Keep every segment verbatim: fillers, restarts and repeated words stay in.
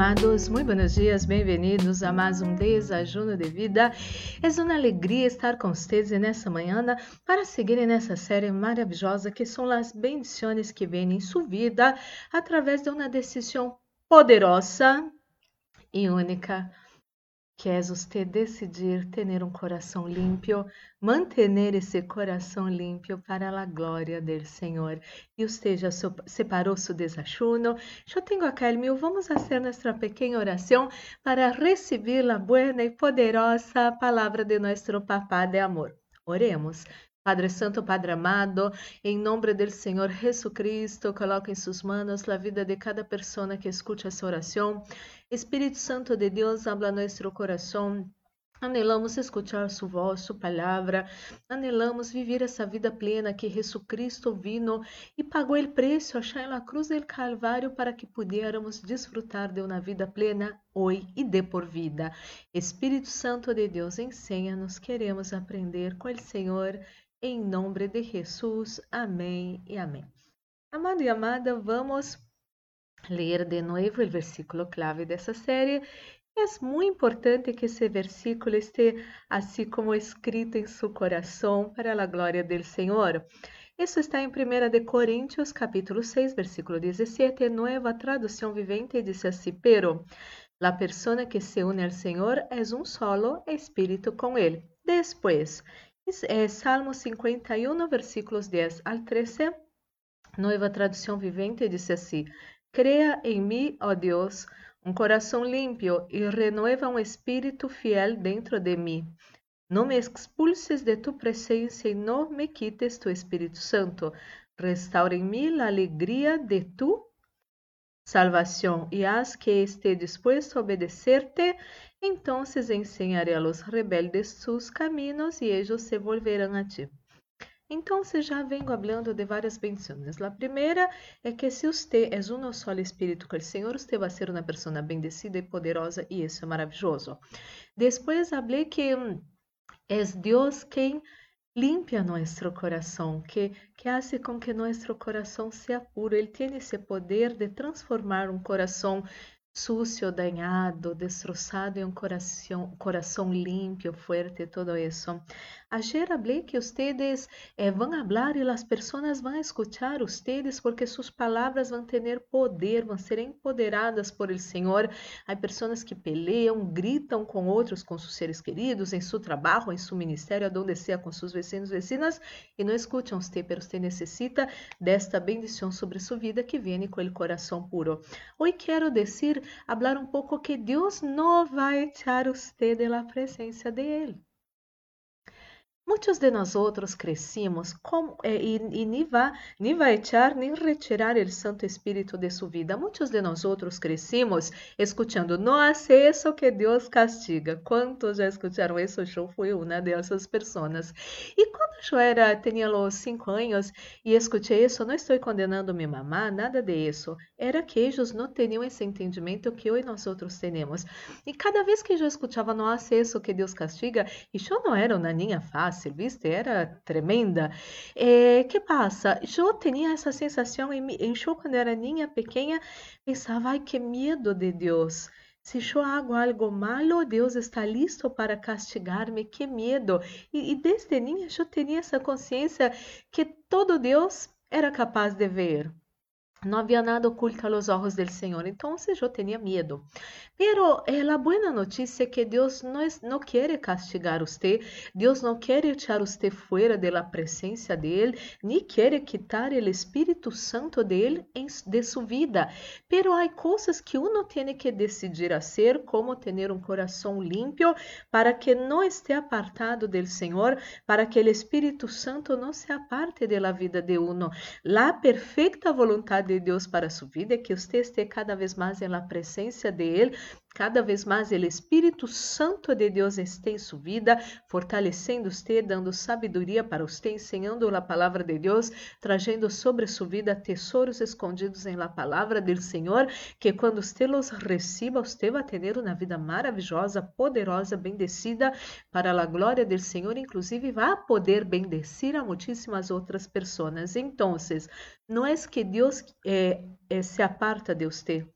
amados, muy buenos días, bem-vindos a mais um Desajuno de Vida. É uma alegria estar com vocês nessa manhã para seguir nessa série maravilhosa que são as bendições que vêm em sua vida através de uma decisão poderosa e única, que é você decidir ter um coração limpo, manter esse coração limpo para a glória do Senhor. E você já separou seu desayuno? Eu tenho aqui o meu. Vamos fazer nossa pequena oração para receber a boa e poderosa palavra de nosso Papá de amor. Oremos. Padre Santo, Padre amado, en nombre del Señor Jesucristo, coloca en sus manos la vida de cada persona que escucha esta oración. Espíritu Santo de Dios, habla a nuestro corazón. Anhelamos escuchar su voz, su palabra. Anhelamos vivir essa vida plena que Jesucristo vino e pagou o preço allá en la cruz del Calvario para que pudiéramos disfrutar de uma vida plena hoje e de por vida. Espírito Santo de Deus, ensina-nos, queremos aprender com o Senhor. Em nome de Jesus, amém e amém. Amado e amada, vamos ler de novo o versículo clave dessa série. Es muy importante que ese versículo esté así como escrito en su corazón para la gloria del Señor. Eso está en primera de Corintios, capítulo seis, versículo diecisiete, Nueva Traducción Viviente, dice así: pero la persona que se une al Señor es un solo espíritu con Él. Después, es Salmo cincuenta y uno, versículos diez al trece, Nueva Traducción Viviente, dice así: crea en mí, oh Dios, um coração limpo e renova um espírito fiel dentro de mim. Não me expulses de tu presença e não me quites tu Espírito Santo. Restaura em mim a alegria de tu salvação e haz que esté disposto a obedecer-te. Então enseñaré a los rebeldes sus caminos e ellos se volverão a ti. Então, já vengo falando de várias bendições. A primeira é que se você é um só espírito com o Senhor, você vai ser uma pessoa bendecida e poderosa, e isso é maravilhoso. Depois, falei que é Deus quem limpia nosso coração, que que faz com que nosso coração seja puro. Ele tem esse poder de transformar um coração sucio, dañado, destrozado, e um coração, coração limpo, forte, todo isso. Ayer hablé que ustedes eh, vão falar e as pessoas vão escuchar ustedes porque suas palavras vão ter poder, vão ser empoderadas por el Senhor. Há pessoas que peleam, gritam com outros, com seus seres queridos, em seu trabalho, em seu ministério, aonde seja, com seus vecinos, vecinas, e não escutam você, pero você necessita desta bendição sobre sua vida que vem com o coração puro. Hoje quero dizer hablar um pouco que Deus não vai echar você da presença de Ele. Muitos de nós outros crescimos com, eh, e, e nem vai, nem vai echar nem retirar o Santo Espírito de sua vida. Muitos de nós outros crescimos escutando: não hace isso que Deus castiga. Quantos já escutaram isso? Eu fui uma dessas pessoas. E quando eu era, tinha os cinco anos e escutei isso, não estou condenando minha mamá, nada disso. Era que eles não tinham esse entendimento que eu e nós outros temos. E cada vez que eu escutava: não hace isso que Deus castiga, e eu não era uma ninha fácil. Viste, era tremenda. Eh, que passa? Eu tinha essa sensação em, em eu, quando era ninha pequena, pensava: ai, que medo de Deus. Se eu hago algo malo, Deus está listo para castigar-me, que medo. E, e desde ninha eu tinha essa consciência que todo Deus era capaz de ver. Não havia nada oculto a los ojos del Senhor, então eu tinha medo. Pero eh, a boa notícia é que Deus não, não quer castigar você, Deus não quer echar você fora da presença dele, nem quer quitar o Espírito Santo dele em, de sua vida. Pero há coisas que uno tem que decidir fazer, como ter um coração limpo, para que não esté apartado do Senhor, para que o Espírito Santo não se aparte da vida de uno. La perfeita vontade de Deus para sua vida é que você esteja cada vez mais na presença dele, cada vez mais o Espírito Santo de Deus esteja em sua vida, fortalecendo você, dando sabedoria para você, ensinando a palavra de Deus, trazendo sobre sua vida tesouros escondidos em la palavra do Senhor, que quando você los receba, você vai ter uma vida maravilhosa, poderosa, bendecida para a glória do Senhor, inclusive vai poder bendecir a muitíssimas outras pessoas. Então, não é que Deus Eh, eh, se aparta de você,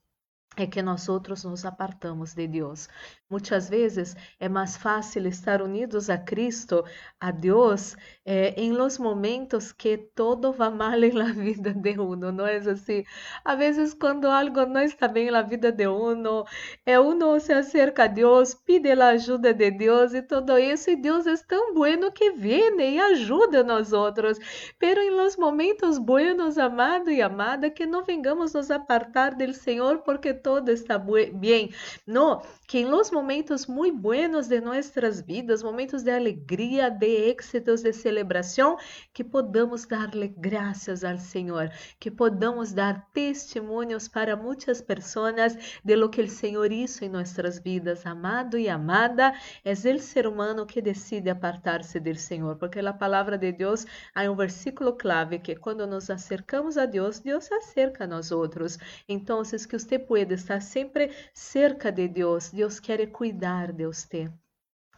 é que nós outros nos apartamos de Deus. Muitas vezes é mais fácil estar unidos a Cristo, a Deus, eh, em los momentos que todo va mal en la vida de uno, ¿no es así? A veces cuando algo no está bien en la vida de uno, eh, uno se acerca a Dios, pide la ayuda de Dios y todo eso, y Dios es tan bueno que viene y ayuda a nosotros. Pero en los momentos buenos, amado y amada, que no vengamos nos apartar del Señor porque todo está bien. No, que en los momentos muy buenos de nuestras vidas, momentos de alegría, de éxitos, de celebración, que podamos darle gracias al Señor, que podamos dar testimonios para muchas personas de lo que el Señor hizo en nuestras vidas. Amado y amada, es el ser humano que decide apartarse del Señor, porque la palabra de Dios, hay un versículo clave que cuando nos acercamos a Dios, Dios se acerca a nosotros. Entonces, que usted pueda estar siempre cerca de Dios. Dios quiere cuidar de usted.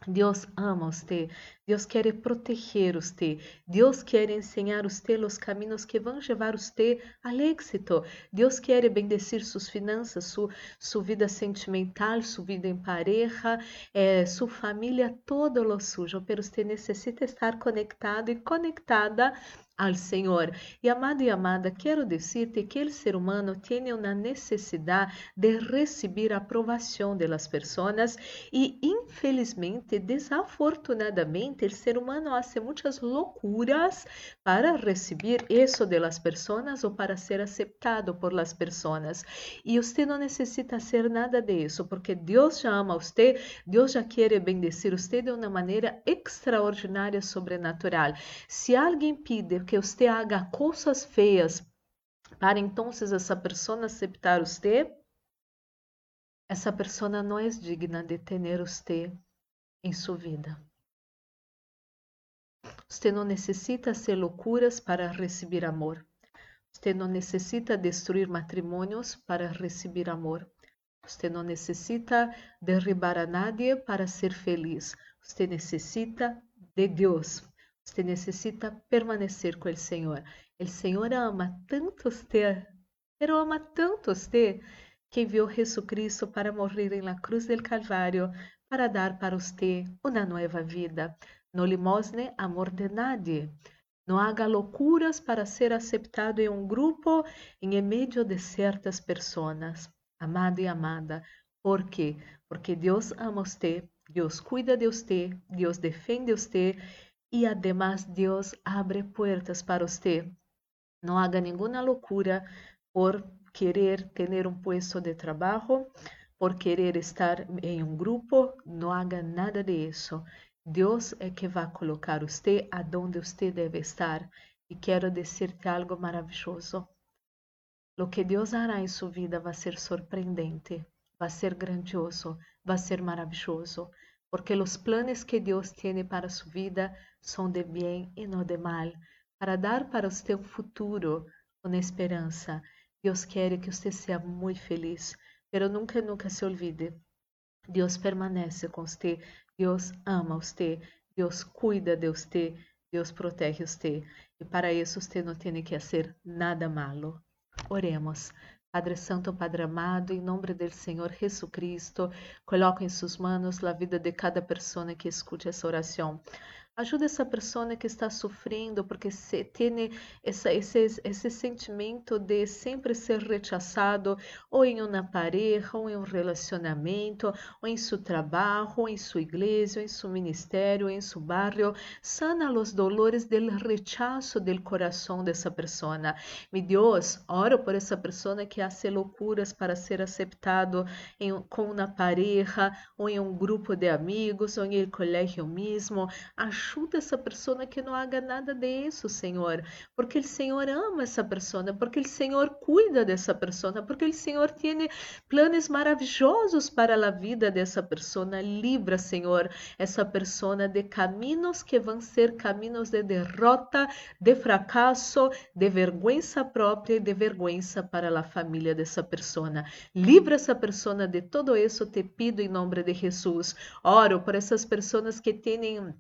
Deus ama você, Deus quer proteger você, Deus quer ensinar você os caminhos que vão levar você ao êxito, Deus quer bendecir suas finanças, sua, sua vida sentimental, sua vida em pareja, eh, sua família, todo lo suyo, pero você necessita estar conectado e conectada al Señor. Y amado y amada, quiero decirte que el ser humano tiene una necesidad de recibir aprobación de las personas y infelizmente, desafortunadamente, el ser humano hace muchas locuras para recibir eso de las personas o para ser aceptado por las personas. Y usted no necesita hacer nada de eso porque Dios ya ama a usted, Dios ya quiere bendecir a usted de una manera extraordinaria, sobrenatural. Si alguien pide que você haga coisas feias para então essa pessoa aceitar você, essa pessoa não é digna de ter você em sua vida. Você não necessita fazer loucuras para receber amor. Você não necessita destruir matrimônios para receber amor. Você não necessita derribar a nadie para ser feliz. Você necessita de Deus. Você necessita permanecer com o Senhor. O Senhor ama tanto você, pero ama tanto você que enviou Jesus Cristo para morrer na cruz do Calvário para dar para você uma nova vida. Não limosne amor de nadie. Não haga loucuras para ser aceitado em um grupo em meio de certas pessoas. Amado e amada, por quê? Porque Deus ama você, Deus cuida de você, Deus defende você. Y además Dios abre puertas para usted. No haga ninguna locura por querer tener un puesto de trabajo, por querer estar en un grupo. No haga nada de eso. Dios es que va a colocar usted a donde usted debe estar. Y quiero decirte algo maravilloso. Lo que Dios hará en su vida va a ser sorprendente, va a ser grandioso, va a ser maravilloso. Porque los planes que Dios tiene para su vida son de bien y no de mal, para dar para usted un futuro, una esperanza. Dios quiere que usted sea muy feliz, pero nunca, nunca se olvide. Dios permanece con usted, Dios ama a usted, Dios cuida de usted, Dios protege a usted. Y para eso usted no tiene que hacer nada malo. Oremos. Padre Santo, Padre amado, em nome do Senhor Jesus Cristo, coloco em suas mãos a vida de cada pessoa que escute essa oração. Ajuda essa pessoa que está sofrendo porque se tem essa, esse, esse sentimento de sempre ser rechazado ou em uma pareja, ou em um relacionamento, ou em seu trabalho, ou em sua igreja, ou em seu ministério, ou em seu barrio. Sana os dolores do rechazo do coração dessa pessoa. Mi Deus, oro por essa pessoa que hace loucuras para ser aceitado em, com uma pareja, ou em um grupo de amigos, ou em um colégio mesmo. Ajuda essa pessoa que não haga nada disso, Senhor, porque o Senhor ama essa pessoa, porque o Senhor cuida dessa pessoa, porque o Senhor tem planos maravilhosos para a vida dessa pessoa. Livra, Senhor, essa pessoa de caminhos que vão ser caminhos de derrota, de fracasso, de vergonha própria e de vergonha para a família dessa pessoa. Livra essa pessoa de todo isso, te pido em nome de Jesus. Oro por essas pessoas que têm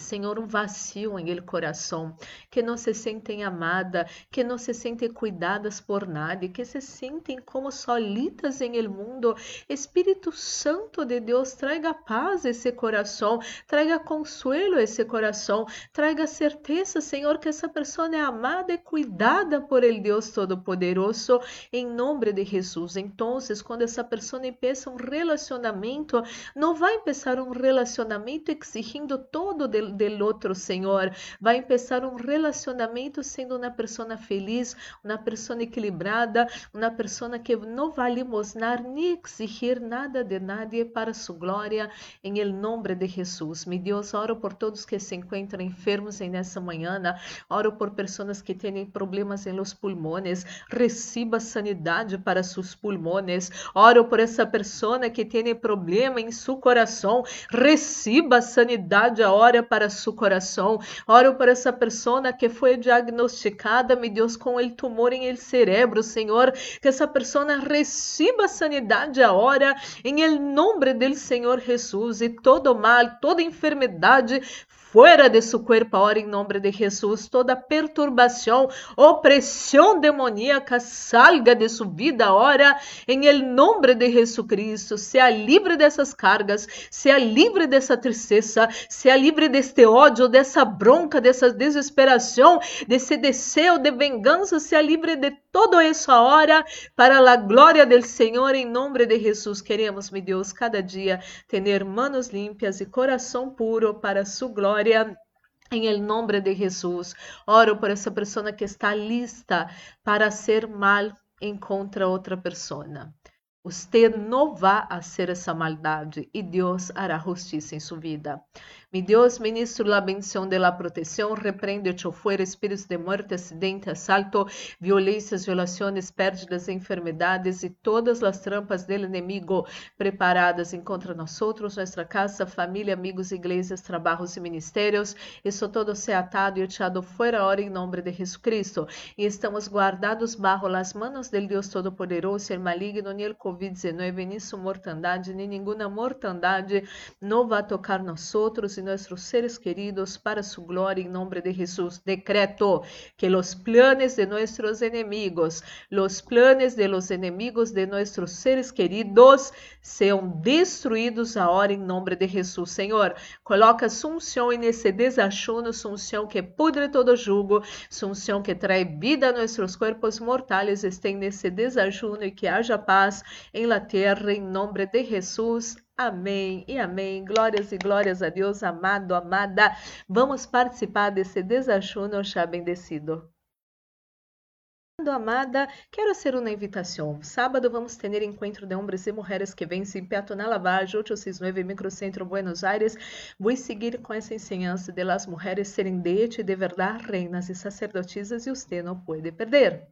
Senhor, um vazio em el coração, que não se sentem amada, que não se sentem cuidadas por nada, que se sentem como solitas em el mundo. Espírito Santo de Deus, traga paz a esse coração, traga consuelo a esse coração, traga certeza, Senhor, que essa pessoa é amada e cuidada por el Deus Todo-Poderoso, em nome de Jesus. Então, quando essa pessoa empieza um relacionamento, não vai começar um relacionamento exigindo todo de del otro, Senhor. Vai começar um relacionamento sendo uma pessoa feliz, uma pessoa equilibrada, uma pessoa que não vai limosnar nem exigir nada de nadie para sua glória, em el nome de Jesus. Meu Deus, oro por todos que se encontram enfermos en essa manhã, oro por pessoas que têm problemas em los pulmones, receba sanidade para seus pulmones, oro por essa pessoa que tem problema em seu coração, receba sanidade agora para para su coração. Oro por essa pessoa que foi diagnosticada, meu Deus, com el tumor em el cerebro, Senhor, que essa pessoa receba sanidade agora, em el nome del Senhor Jesus, e todo mal, toda enfermidade fuera de su cuerpo ahora en nombre de Jesús. Toda perturbación, opresión demoníaca salga de su vida ahora en el nombre de Jesucristo. Sea libre de esas cargas, sea libre de esa tristeza, sea libre de este odio, de esa bronca, de esa desesperación, de ese deseo de venganza. Sea libre de todo eso ahora para la gloria del Señor en nombre de Jesús. Queremos, mi Dios, cada día tener manos limpias y corazón puro para su gloria. Em el nombre de Jesus, oro por essa pessoa que está lista para hacer mal en contra outra pessoa. Você não vai fazer essa maldade e Deus hará justiça em sua vida. Mi Deus, ministro la bendición de la protección, reprende, echo fuera espíritos de muerte, acidente, asalto, violencias, violaciones, pérdidas, enfermedades y todas las trampas del enemigo preparadas en contra nosotros, nuestra casa, familia, amigos, iglesias, trabajos y ministerios. Eso todo sea atado y echado fuera ahora en nombre de Jesucristo. Y estamos guardados bajo las manos del Dios Todopoderoso, el maligno, ni el covid diecinueve, ni su mortandad, ni ninguna mortandad no va a tocar nosotros nuestros seres queridos para su gloria en nombre de Jesús. Decreto que los planes de nuestros enemigos, los planes de los enemigos de nuestros seres queridos sean destruídos ahora en nombre de Jesús. Señor, coloca sunción en ese desayuno, sunción que pudre todo jugo, sunción que trae vida a nuestros cuerpos mortales, esté en ese desayuno y que haya paz en la tierra en nombre de Jesús. Amém e amém. Glórias e glórias a Deus, amado, amada. Vamos participar desse desajuno já bendecido. Amada, quero hacer uma invitação. Sábado vamos ter encontro de homens e mulheres que vencem Peto na Lavagem, oito seis nove Microcentro, Buenos Aires. Vou seguir com essa enseñança de las mulheres serendete, de verdade, reinas e sacerdotisas, e você não pode perder.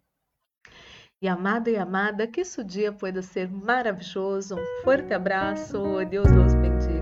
E amado e amada, que esse dia pode ser maravilhoso. Um forte abraço. Deus os bendiga.